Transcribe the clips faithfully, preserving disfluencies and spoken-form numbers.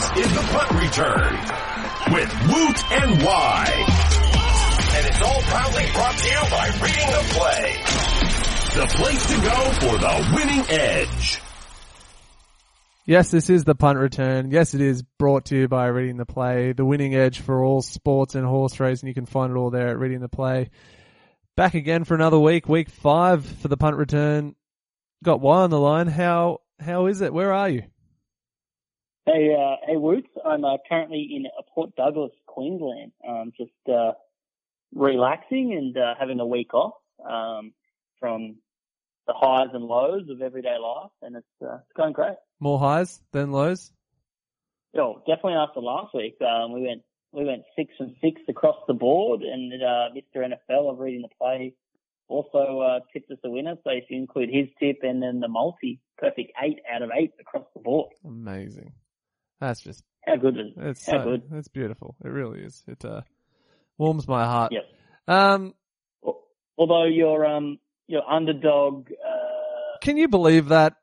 This is The Punt Return with Woot and Wye. And it's all proudly brought to you by Reading the Play. The place to go for the winning edge. Yes, this is The Punt Return. Yes, it is brought to you by Reading the Play. The winning edge for all sports and horse racing. You can find it all there at Reading the Play. Back again for another week. Week five for The Punt Return. Got Wye on the line. How how is it? Where are you? Hey, uh, hey, Woots. I'm uh, currently in Port Douglas, Queensland. Um, just uh, relaxing and uh, having a week off um, from the highs and lows of everyday life, and it's uh, it's going great. More highs than lows? Oh, definitely after last week. Um, we went we went six and six across the board, and uh, Mister N F L of Reading the Play also uh, tipped us a winner. So if you include his tip and then the multi, perfect eight out of eight across the board. Amazing. That's just how good is it? It's how so, good. It's beautiful. It really is. It uh, warms my heart. Yes. Um. Although your um your underdog. Uh, can you believe that?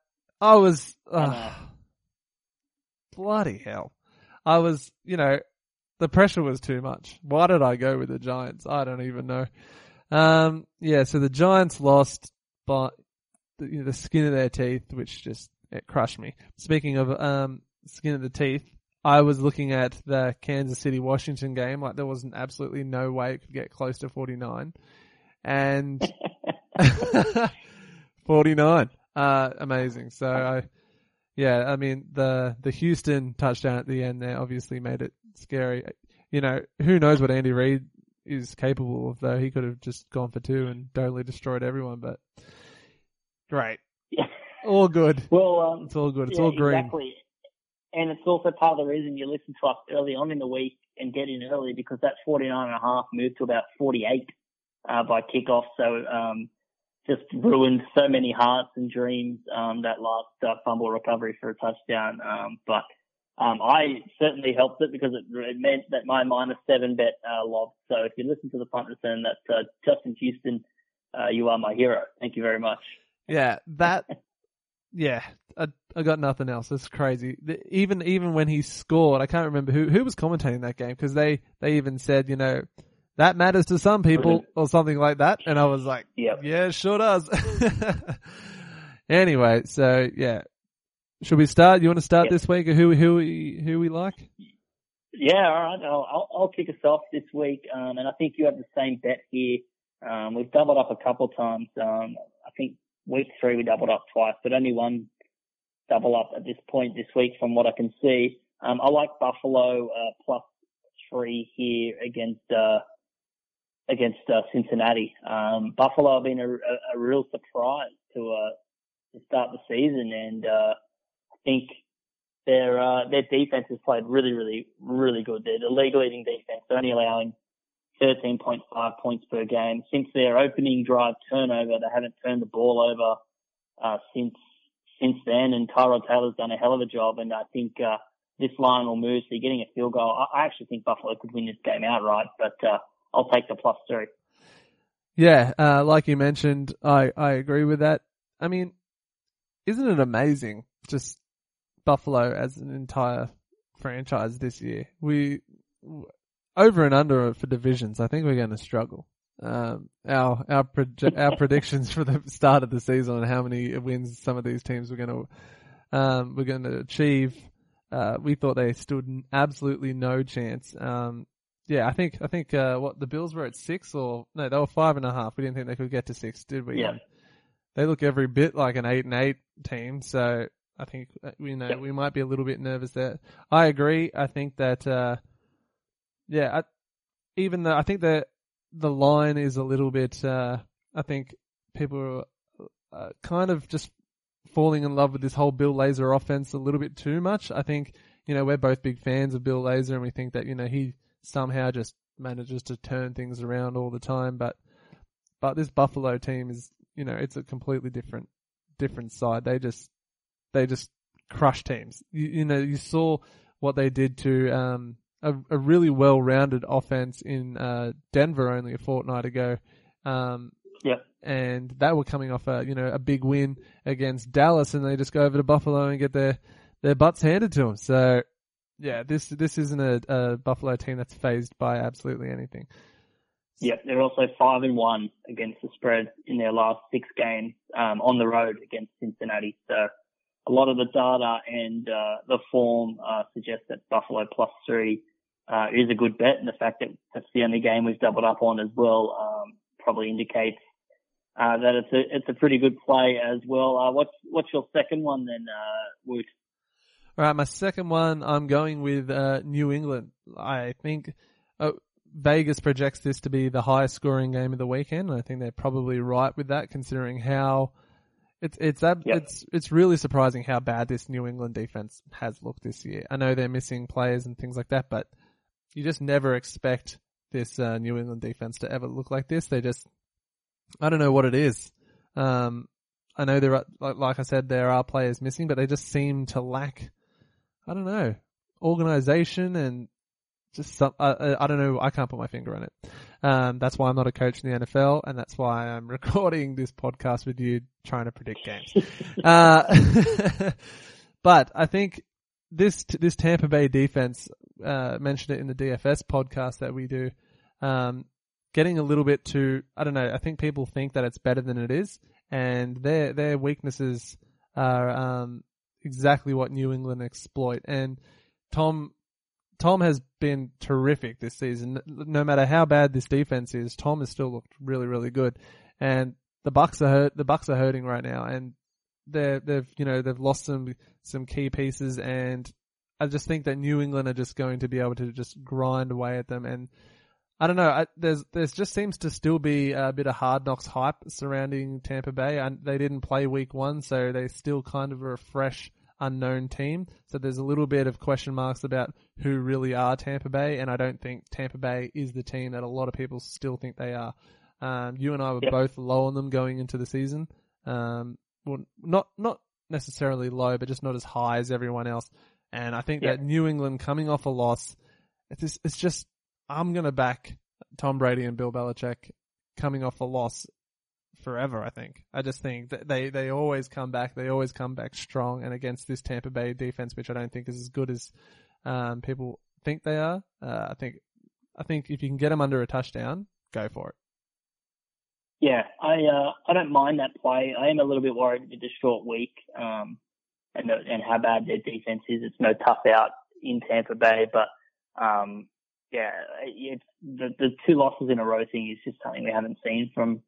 I was uh, uh, bloody hell. I was you know the pressure was too much. Why did I go with the Giants? I don't even know. Um. Yeah. So the Giants lost by the, you know, the skin of their teeth, which just it crushed me. Speaking of um. skin of the teeth, I was looking at the Kansas City Washington game like there wasn't absolutely no way it could get close to forty-nine, and forty-nine, uh, amazing. So I, yeah, I mean the the Houston touchdown at the end there obviously made it scary. You know, who knows what Andy Reid is capable of though? He could have just gone for two and totally destroyed everyone. But great, all good. Well, um, it's all good. It's yeah, all green. Exactly. And it's also part of the reason you listen to us early on in the week and get in early because that forty-nine and a half moved to about forty-eight uh, by kickoff. So um, just ruined so many hearts and dreams, um, that last uh, fumble recovery for a touchdown. Um, but um, I certainly helped it because it, it meant that my minus seven bet uh, lobbed. So if you listen to The Punt Return, that's uh, Justin Houston. Uh, you are my hero. Thank you very much. Yeah, that... Yeah, I, I got nothing else. It's crazy. The, even even when he scored, I can't remember who who was commentating that game because they, they even said, you know, that matters to some people or something like that. And I was like, yep. Yeah, it sure does. Anyway, so yeah, should we start? You want to start yep. this week? Or who who we who we like? Yeah, all right. I'll, I'll, I'll kick us off this week, um, and I think you have the same bet here. Um, we've doubled up a couple times. Um, I think. Week three, we doubled up twice, but only one double up at this point this week from what I can see. Um, I like Buffalo uh, plus three here against uh, against uh, Cincinnati. Um, Buffalo have been a, a, a real surprise to, uh, to start the season, and uh, I think their uh, their defense has played really, really, really good. They're the league-leading defense. They're only allowing thirteen point five points per game. Since their opening drive turnover, they haven't turned the ball over uh, since since then. And Tyrod Taylor's done a hell of a job. And I think uh, this line will move. So you're getting a field goal. I, I actually think Buffalo could win this game outright, but uh, I'll take the plus three. Yeah, uh, like you mentioned, I, I agree with that. I mean, isn't it amazing just Buffalo as an entire franchise this year? We... Over and under for divisions, I think we're going to struggle. Um, our our proje- our predictions for the start of the season on how many wins some of these teams were going to um, we're going to achieve. Uh, we thought they stood absolutely no chance. Um, yeah, I think I think uh, what the Bills were at six or no, they were five and a half. We didn't think they could get to six, did we? Yeah. They look every bit like an eight and eight team, so I think you know yeah. we might be a little bit nervous there. I agree. I think that. Uh, Yeah, I, even though I think the the line is a little bit, uh, I think people are uh, kind of just falling in love with this whole Bill Lazor offense a little bit too much. I think you know we're both big fans of Bill Lazor, and we think that you know he somehow just manages to turn things around all the time. But but this Buffalo team is you know it's a completely different different side. They just they just crush teams. You, you know you saw what they did to. Um, A, a really well-rounded offense in uh, Denver only a fortnight ago, um, yeah, and they were coming off a you know a big win against Dallas, and they just go over to Buffalo and get their, their butts handed to them. So Yeah, this this isn't a, a Buffalo team that's fazed by absolutely anything. Yep, they're also five and one against the spread in their last six games um, on the road against Cincinnati. So a lot of the data and uh, the form uh, suggests that Buffalo plus three uh, is a good bet, and the fact that that's the only game we've doubled up on as well um, probably indicates uh, that it's a it's a pretty good play as well. Uh, what's what's your second one then, uh, Woot? All right, my second one, I'm going with uh, New England. I think uh, Vegas projects this to be the highest scoring game of the weekend, and I think they're probably right with that, considering how it's it's ab- yep. it's it's really surprising how bad this New England defense has looked this year. I know they're missing players and things like that, but you just never expect this uh, New England defense to ever look like this. They just, I don't know what it is. Um, I know there are, like, like I said, there are players missing, but they just seem to lack, I don't know, organization and just some, I, I don't know, I can't put my finger on it. Um, that's why I'm not a coach in the N F L, and that's why I'm recording this podcast with you trying to predict games. uh, but I think this, this Tampa Bay defense, uh, mentioned it in the D F S podcast that we do, um, getting a little bit too, I don't know, I think people think that it's better than it is, and their, their weaknesses are, um, exactly what New England exploit. And Tom, Tom has been terrific this season. No matter how bad this defense is, Tom has still looked really, really good. And the Bucks are hurt. The Bucks are hurting right now, and they're, they've, you know, they've lost some, some key pieces. And I just think that New England are just going to be able to just grind away at them. And I don't know. I, there's, there's just seems to still be a bit of Hard Knocks hype surrounding Tampa Bay. And they didn't play week one, so they still kind of are a fresh, unknown team. So there's a little bit of question marks about who really are Tampa Bay, and I don't think Tampa Bay is the team that a lot of people still think they are. Um, you and I were yep. both low on them going into the season. Um, well, not not necessarily low, but just not as high as everyone else. And I think yep. that New England coming off a loss, it's just, it's just I'm gonna back Tom Brady and Bill Belichick coming off a loss forever. I think. I just think that they, they always come back. They always come back strong, and against this Tampa Bay defense, which I don't think is as good as, um, people think they are. Uh, I think, I think if you can get them under a touchdown, go for it. Yeah. I, uh, I don't mind that play. I am a little bit worried with the short week, um, and, the, and how bad their defense is. It's no tough out in Tampa Bay, but, um, yeah, it's the, the two losses in a row thing is just something we haven't seen from,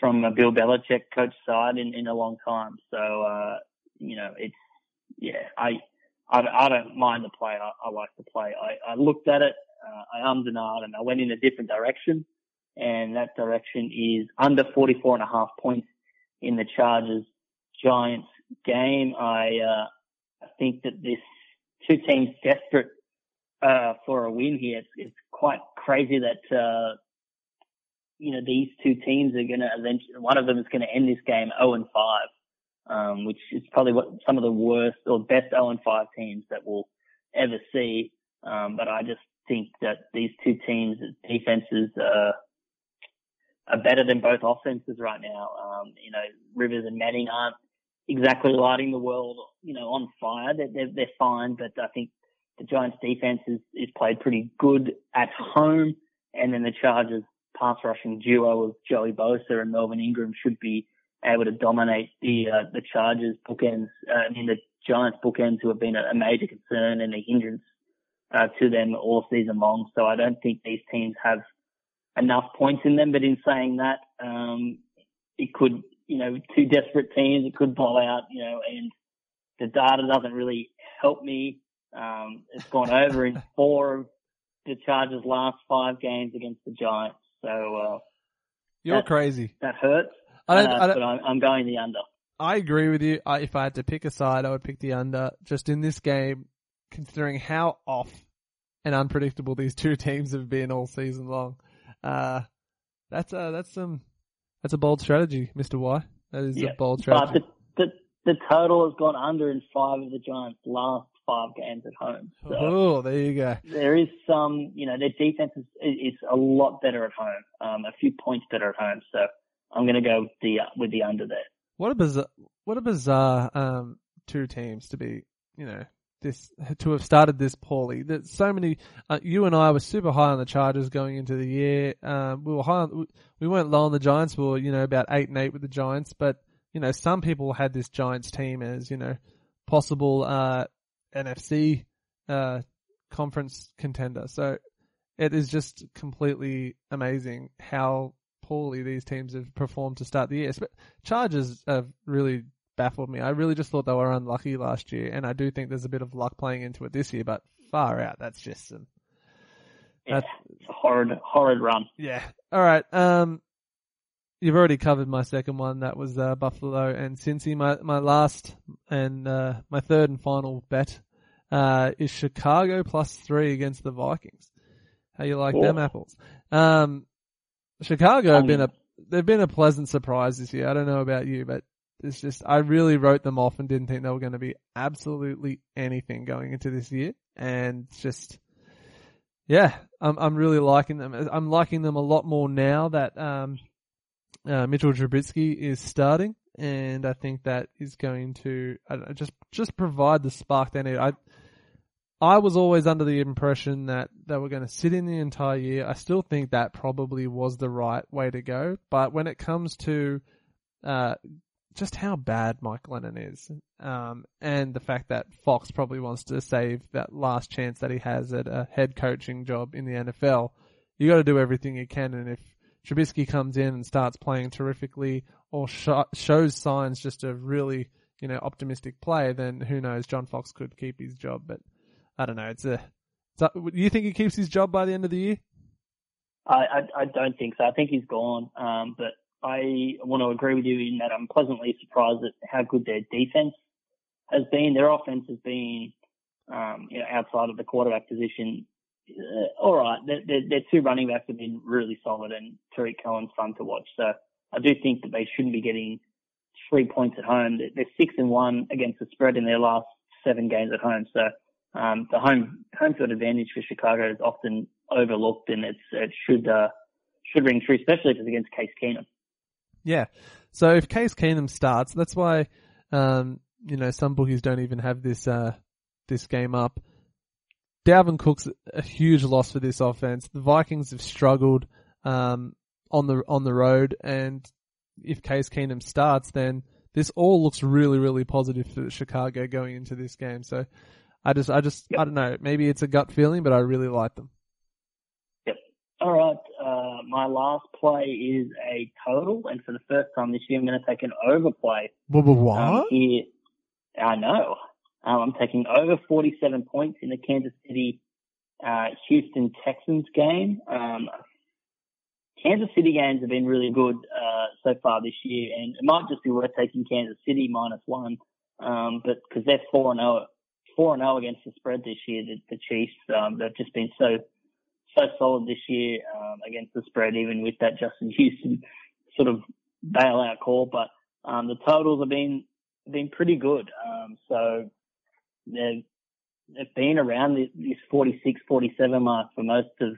from a Bill Belichick coach side in, in a long time. So, uh, you know, it's, yeah, I, I, I don't mind the play. I, I like the play. I, I looked at it, uh, I ummed and ahed, and I went in a different direction, and that direction is under forty-four and a half points in the Chargers Giants game. I, uh, I think that this two teams desperate, uh, for a win here. It's, it's quite crazy that, uh, you know, these two teams are going to eventually, one of them is going to end this game oh and five, um, which is probably what some of the worst or best oh and five teams that we'll ever see. Um, but I just think that these two teams' defenses, uh, are better than both offenses right now. Um, you know, Rivers and Manning aren't exactly lighting the world, you know, on fire. They're, they're fine, but I think the Giants' defense is, is played pretty good at home, and then the Chargers pass rushing duo of Joey Bosa and Melvin Ingram should be able to dominate the uh, the Chargers bookends, uh, I mean the Giants bookends, who have been a major concern and a hindrance uh, to them all season long. So I don't think these teams have enough points in them. But in saying that, um, it could, you know, two desperate teams, it could bowl out, you know, and the data doesn't really help me. Um, it's gone over in four of the Chargers' last five games against the Giants. So, uh, you're that, crazy. That hurts. I don't, uh, I don't, but I'm, I'm going the under. I agree with you. I, if I had to pick a side, I would pick the under. Just in this game, considering how off and unpredictable these two teams have been all season long, uh, that's uh that's some that's a bold strategy, Mister Wye. That is yeah, a bold strategy. But the, the the total has gone under in five of the Giants' last five games at home. So oh, there you go. There is some, you know, their defense is, is a lot better at home, um, a few points better at home. So I'm going to go with the, with the under there. What a bizarre, what a bizarre, um, two teams to be, you know, this to have started this poorly. That so many, uh, you and I were super high on the Chargers going into the year. Um, we were high, on, we weren't low on the Giants. We were, you know, about eight and eight with the Giants. But you know, some people had this Giants team as, you know, possible uh, N F C uh, conference contender. So it is just completely amazing how poorly these teams have performed to start the year. But Chargers have really baffled me. I really just thought they were unlucky last year, and I do think there's a bit of luck playing into it this year, but far out, that's just some... Yeah, that's, it's a horrid, horrid run. Yeah. All right. Um, you've already covered my second one. That was uh, Buffalo and Cincy. My, my last and uh, my third and final bet uh, is Chicago plus three against the Vikings. How you like Ooh. them apples? Um, Chicago have been a they've been a pleasant surprise this year. I don't know about you, but it's just I really wrote them off and didn't think they were going to be absolutely anything going into this year. And just yeah, I'm I'm really liking them. I'm liking them a lot more now that um uh, Mitchell Trubisky is starting, and I think that is going to I don't know, just just provide the spark they need. I I was always under the impression that they were going to sit in the entire year. I still think that probably was the right way to go. But when it comes to uh, just how bad Mike Lennon is, um, and the fact that Fox probably wants to save that last chance that he has at a head coaching job in the N F L, you got to do everything you can. And if Trubisky comes in and starts playing terrifically or sh- shows signs just a really, you know, optimistic play, then who knows? John Fox could keep his job, but I don't know. It's a. Do you think he keeps his job by the end of the year? I, I, I don't think so. I think he's gone. Um, but I want to agree with you in that I'm pleasantly surprised at how good their defense has been. Their offense has been, um, you know, outside of the quarterback position, uh, all right. Their, their, their two running backs have been really solid, and Tariq Cohen's fun to watch. So I do think that they shouldn't be getting three points at home. They're six and one against the spread in their last seven games at home. So. Um, the home, home field advantage for Chicago is often overlooked, and it's, it should, uh, should ring true, especially if it's against Case Keenum. Yeah. So if Case Keenum starts, that's why, um, you know, some bookies don't even have this, uh, this game up. Dalvin Cook's a huge loss for this offense. The Vikings have struggled, um, on the, on the road. And if Case Keenum starts, then this all looks really, really positive for Chicago going into this game. So, I just, I just, yep. I don't know. Maybe it's a gut feeling, but I really like them. Yep. All right. Uh, my last play is a total, and for the first time this year, I'm going to take an overplay. What? Um, here, I know. Um, I'm taking over forty-seven points in the Kansas City, uh, Houston Texans game. Um, Kansas City games have been really good, uh, so far this year, and it might just be worth taking Kansas City minus one, um, but because they're four and zero. four and oh against the spread this year, the, the Chiefs. Um, they've just been so, so solid this year, um, against the spread, even with that Justin Houston sort of bailout call. But, um, the totals have been, been pretty good. Um, so they've, they've been around this, this forty-six, forty-seven mark for most of,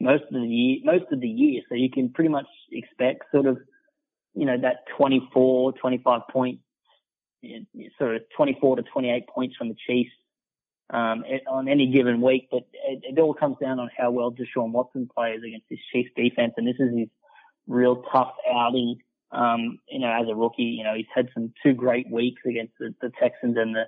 most of the year, most of the year. So you can pretty much expect sort of, you know, that twenty-four, twenty-five point, sort of twenty-four to twenty-eight points from the Chiefs, um, on any given week, but it, it all comes down on how well Deshaun Watson plays against his Chiefs defense. And this is his real tough outing, um, you know, as a rookie. You know, he's had some two great weeks against the, the Texans and the,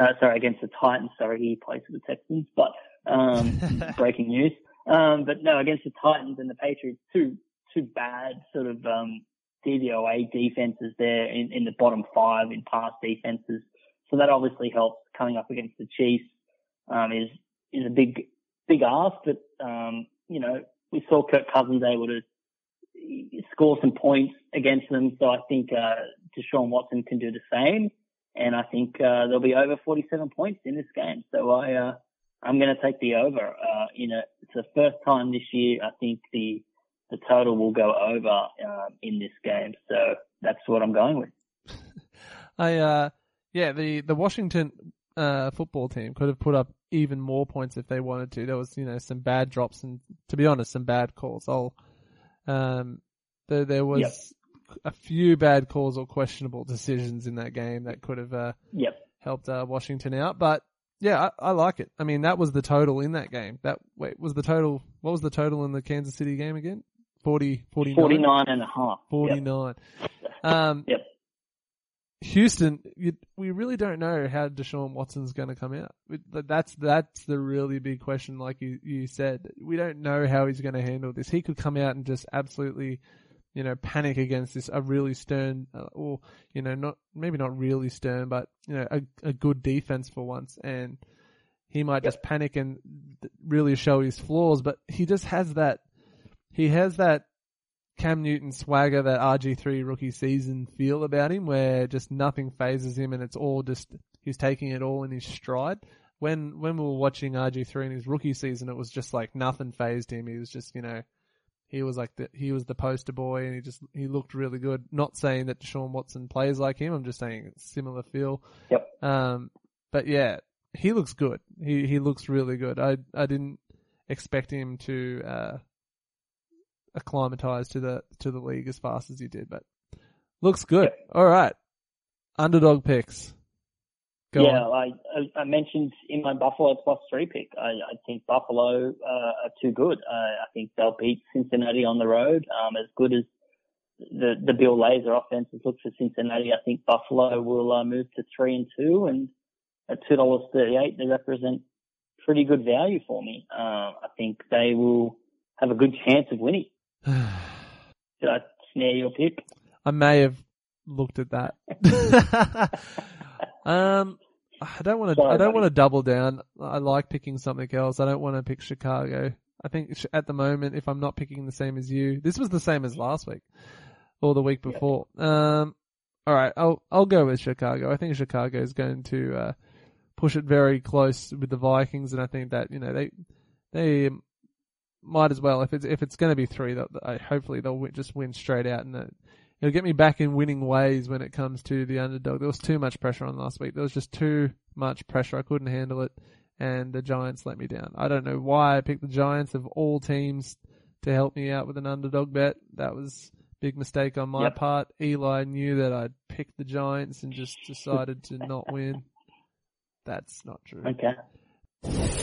uh, sorry, against the Titans. Sorry, he plays for the Texans, but, um, breaking news. Um, but no, against the Titans and the Patriots, two, two bad sort of, um, D V O A defenses there in, in the bottom five in pass defenses. So that obviously helps. Coming up against the Chiefs, um, is, is a big, big ask, but, um, you know, we saw Kirk Cousins able to score some points against them. So I think, uh, Deshaun Watson can do the same. And I think, uh, there'll be over forty-seven points in this game. So I, uh, I'm going to take the over. Uh, you know, it's the first time this year, I think the, The total will go over uh, in this game, so that's what I'm going with. I uh, yeah, the the Washington uh, football team could have put up even more points if they wanted to. There was, you know, some bad drops and, to be honest, some bad calls. I'll, um, there there was yep. a few bad calls or questionable decisions in that game that could have uh, yep. helped uh, Washington out. But Yeah, I, I like it. I mean, that was the total in that game. That wait, was the total. What was the total in the Kansas City game again? forty, forty-nine forty-nine and a half forty-nine Yep. Um, yep. Houston, you, we really don't know how Deshaun Watson's going to come out. That's that's the really big question, like you, you said. We don't know how he's going to handle this. He could come out and just absolutely, you know, panic against this, a really stern, uh, or, you know, not maybe not really stern, but, you know, a, a good defense for once. And he might yep. just panic and really show his flaws. But he just has that, he has that Cam Newton swagger, that R G three rookie season feel about him, where just nothing phases him and it's all just, he's taking it all in his stride. When when we were watching R G three in his rookie season, it was just like nothing phased him. He was just, you know, he was like the, he was the poster boy, and he just, he looked really good. Not saying that Deshaun Watson plays like him, I'm just saying it's similar feel. Yep. Um, but yeah, he looks good. He he looks really good. I I didn't expect him to uh acclimatized to the to the league as fast as he did, but looks good. Yeah. All right, underdog picks. Go yeah, on. I I mentioned in my Buffalo plus three pick. I, I think Buffalo uh, are too good. Uh, I think they'll beat Cincinnati on the road. Um, as good as the the Bill Lazor offense has looked for Cincinnati, I think Buffalo will uh, move to three and two, and at two dollars thirty eight, they represent pretty good value for me. Uh, I think they will have a good chance of winning. Did I snare your pick? I may have looked at that. um, I don't want to. Sorry, I don't buddy. want to double down. I like picking something else. I don't want to pick Chicago. I think at the moment, if I'm not picking the same as you, this was the same as last week or the week before. Yeah. Um, all right, I'll I'll go with Chicago. I think Chicago is going to uh, push it very close with the Vikings, and I think that you know they they. Might as well, if it's if it's going to be three, that I, hopefully they'll just win straight out, and it, it'll get me back in winning ways when it comes to the underdog. There was too much pressure on last week. There was just too much pressure. I couldn't handle it, and the Giants let me down. I don't know why I picked the Giants of all teams to help me out with an underdog bet. That was a big mistake on my yep. part. Eli knew that I'd picked the Giants and just decided to not win. That's not true. Okay.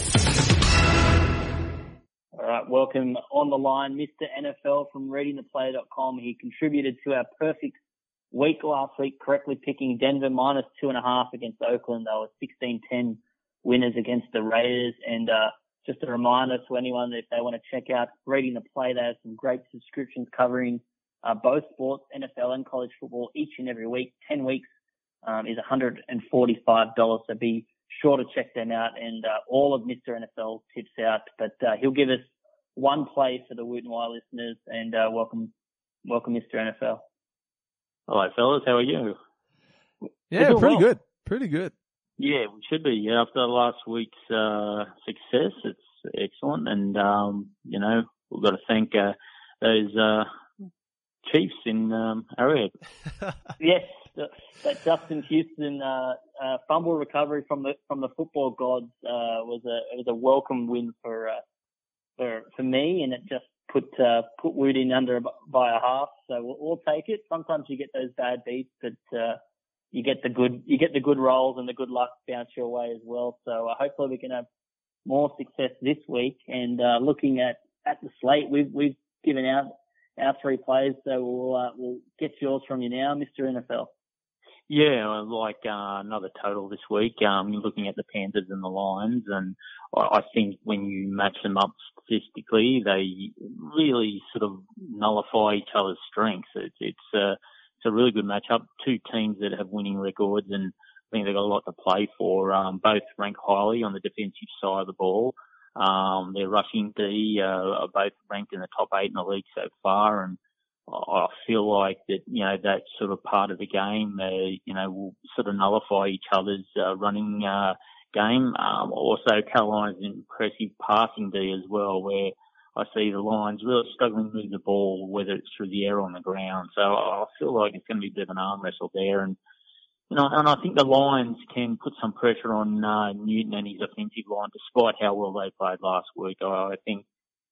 All right, welcome on the line, Mister N F L from reading the play dot com. He contributed to our perfect week last week, correctly picking Denver minus two and a half against Oakland. They were sixteen ten winners against the Raiders. And uh just a reminder to anyone that if they want to check out Reading the Play, they have some great subscriptions covering uh, both sports, N F L and college football, each and every week. Ten weeks um, is one hundred forty-five dollars, so be sure to check them out, and uh, all of Mister N F L tips out, but uh, he'll give us one play for the Woot and Wye listeners, and uh, welcome, welcome Mister N F L. All right, fellas, how are you? Yeah, pretty well. good, pretty good. Yeah, we should be. Yeah, after last week's uh, success, it's excellent, and um, you know we've got to thank uh, those uh, Chiefs in um, Arrowhead. Yes. That Justin Houston uh, uh, fumble recovery from the from the football gods uh, was a it was a welcome win for uh, for for me, and it just put uh, put Wood in under by a half. So we'll all take it. Sometimes you get those bad beats, but uh, you get the good you get the good rolls and the good luck bounce your way as well. So uh, hopefully we can have more success this week. And uh, looking at, at the slate, we've we've given out our three plays, so we'll uh, we'll get yours from you now, Mister N F L. Yeah, I like uh, another total this week. Um, looking at the Panthers and the Lions, and I, I think when you match them up statistically, they really sort of nullify each other's strengths. It's it's, uh, it's a really good matchup. Two teams that have winning records, and I think they've got a lot to play for. Um, both rank highly on the defensive side of the ball. Um, their rushing D uh, are both ranked in the top eight in the league so far, and I feel like that, you know, that sort of part of the game, they, you know, will sort of nullify each other's uh, running uh, game. Um, also, Carolina's impressive passing D as well, where I see the Lions really struggling to move the ball, whether it's through the air or on the ground. So I feel like it's going to be a bit of an arm wrestle there. And, you know, and I think the Lions can put some pressure on uh, Newton and his offensive line, despite how well they played last week. I think,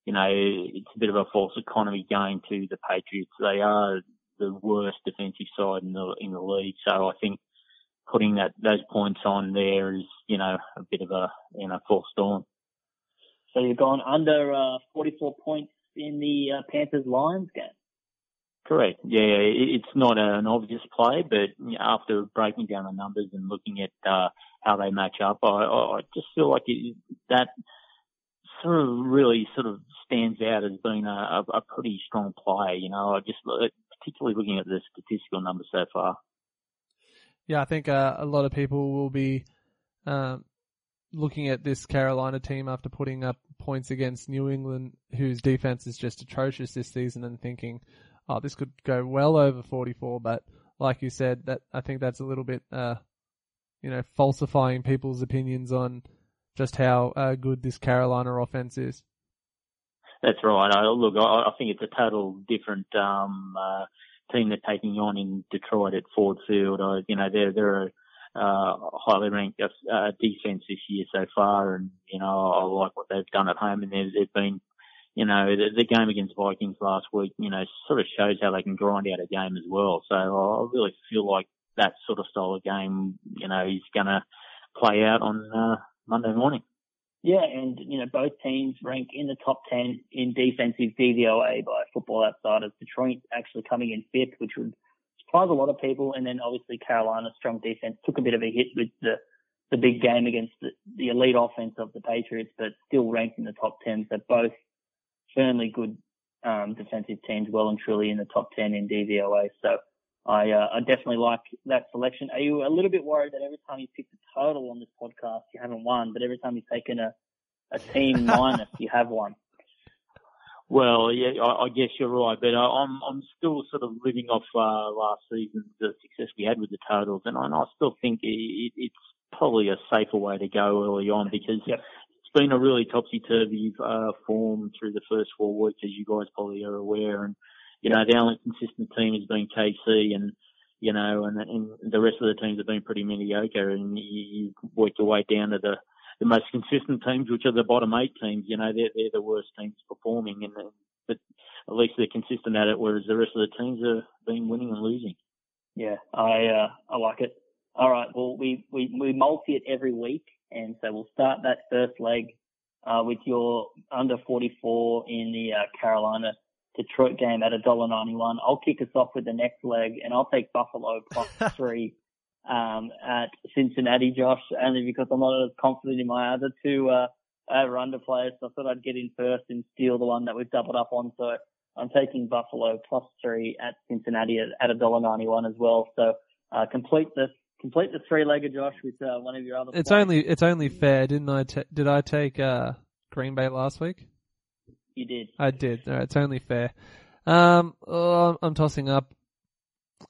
you know, it's a bit of a false economy going to the Patriots. They are the worst defensive side in the in the league, so I think putting that those points on there is, you know, a bit of a, you know, false dawn. So you've gone under uh, forty-four points in the uh, Panthers-Lions game. Correct. Yeah, it's not an obvious play, but after breaking down the numbers and looking at uh, how they match up, I, I just feel like it, that sort of really sort of stands out as being a, a pretty strong play. You know, I just particularly looking at the statistical numbers so far. Yeah, I think uh, a lot of people will be um, looking at this Carolina team after putting up points against New England, whose defense is just atrocious this season, and thinking, oh, this could go well over forty-four, but like you said, that I think that's a little bit, uh, you know, falsifying people's opinions on just how uh, good this Carolina offense is. That's right. I, look, I, I think it's a total different um, uh, team they're taking on in Detroit at Ford Field. I, you know, they're they're a uh, highly ranked uh, defense this year so far, and you know, I like what they've done at home, and they've, they've been. You know, the, the game against Vikings last week, you know, sort of shows how they can grind out a game as well. So I really feel like that sort of style of game, you know, is going to play out on uh, Monday morning. Yeah, and, you know, both teams rank in the top ten in defensive D V O A by Football Outsiders. Detroit actually coming in fifth, which would surprise a lot of people. And then obviously Carolina's strong defense took a bit of a hit with the the big game against the, the elite offense of the Patriots, but still ranked in the top ten. So both certainly good um, defensive teams, well and truly in the top ten in D V O A. So I, uh, I definitely like that selection. Are you a little bit worried that every time you pick the total on this podcast, you haven't won, but every time you've taken a, a team minus, you have won? Well, yeah, I, I guess you're right, but I, I'm I'm still sort of living off uh, last season's the success we had with the totals, and I, and I still think it, it's probably a safer way to go early on because. Yep. It's been a really topsy-turvy uh, form through the first four weeks, as you guys probably are aware. And, you know, the only consistent team has been K C and, you know, and, and the rest of the teams have been pretty mediocre. And you, you work your way down to the, the most consistent teams, which are the bottom eight teams. You know, they're, they're the worst teams performing. And But at least they're consistent at it, whereas the rest of the teams have been winning and losing. Yeah, I uh, I like it. All right, well, we, we, we multi it every week. And so we'll start that first leg uh, with your under forty-four in the uh, Carolina-Detroit game at one dollar ninety-one. I'll kick us off with the next leg, and I'll take Buffalo plus three um, at Cincinnati, Josh, only because I'm not as confident in my other two uh, over-under players. So I thought I'd get in first and steal the one that we've doubled up on. So I'm taking Buffalo plus three at Cincinnati at one dollar ninety-one as well. So uh, complete this. Complete the three-legger, Josh, with uh, one of your other. It's players. only it's only fair, didn't I? T- did I take uh, Green Bay last week? You did. I did. All right, it's only fair. Um, oh, I'm tossing up.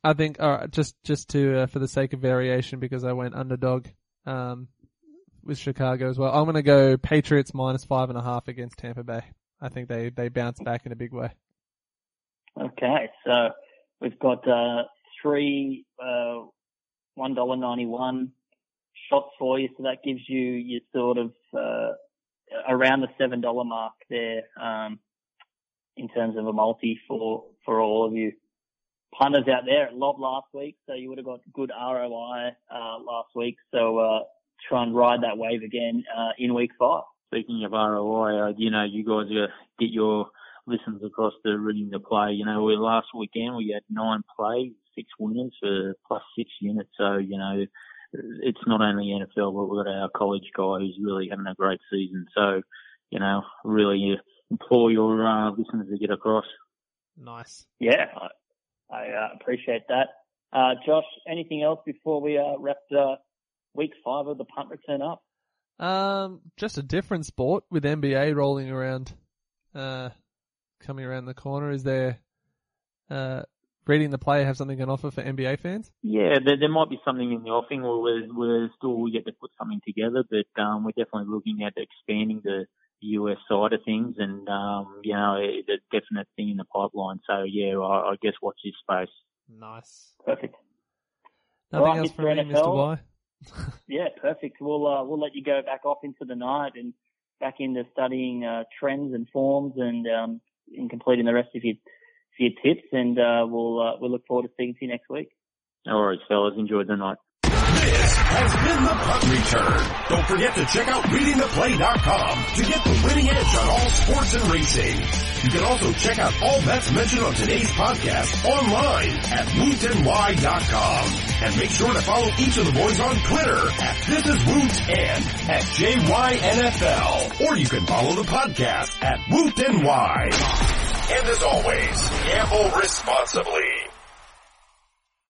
I think all right, just just to uh, for the sake of variation, because I went underdog um, with Chicago as well. I'm going to go Patriots minus five and a half against Tampa Bay. I think they they bounce back in a big way. Okay, so we've got uh, three. Uh, one dollar ninety-one shots for you. So that gives you your sort of, uh, around the seven dollar mark there, um, in terms of a multi for, for all of you punters out there. It lobbed last week, so you would have got good R O I, uh, last week. So, uh, try and ride that wave again, uh, in week five. Speaking of R O I, uh, you know, you guys uh, get your listens across the Reading the Play. You know, we last weekend we had nine plays. Six winners for plus six units. So, you know, it's not only N F L, but we've got our college guy who's really having a great season. So, you know, really implore your uh, listeners to get across. Nice. Yeah, I, I uh, appreciate that. Uh, Josh, anything else before we uh, wrap uh, week five of the punt return up? Um, just a different sport with N B A rolling around, uh, coming around the corner. Is there... Uh, Reading the Play have something on offer for N B A fans? Yeah, there, there might be something in the offing, or we're, we're still yet to put something together, but um, we're definitely looking at expanding the U S side of things, and, um, you know, it's a definite thing in the pipeline. So, yeah, I, I guess watch this space. Nice. Perfect. Nothing right, else for me, Mister Wye? Yeah, perfect. We'll, uh, we'll let you go back off into the night and back into studying uh, trends and forms and, um, and completing the rest of your your tips, and uh, we'll uh, we'll look forward to speaking to you next week. No worries, fellas. Enjoy the night. has been The Punt Return. Don't forget to check out reading the play dot com to get the winning edge on all sports and racing. You can also check out all bets mentioned on today's podcast online at woot and wye dot com. And make sure to follow each of the boys on Twitter at This Is Woot and at J Y N F L. Or you can follow the podcast at Woot and Wye. And as always, gamble responsibly.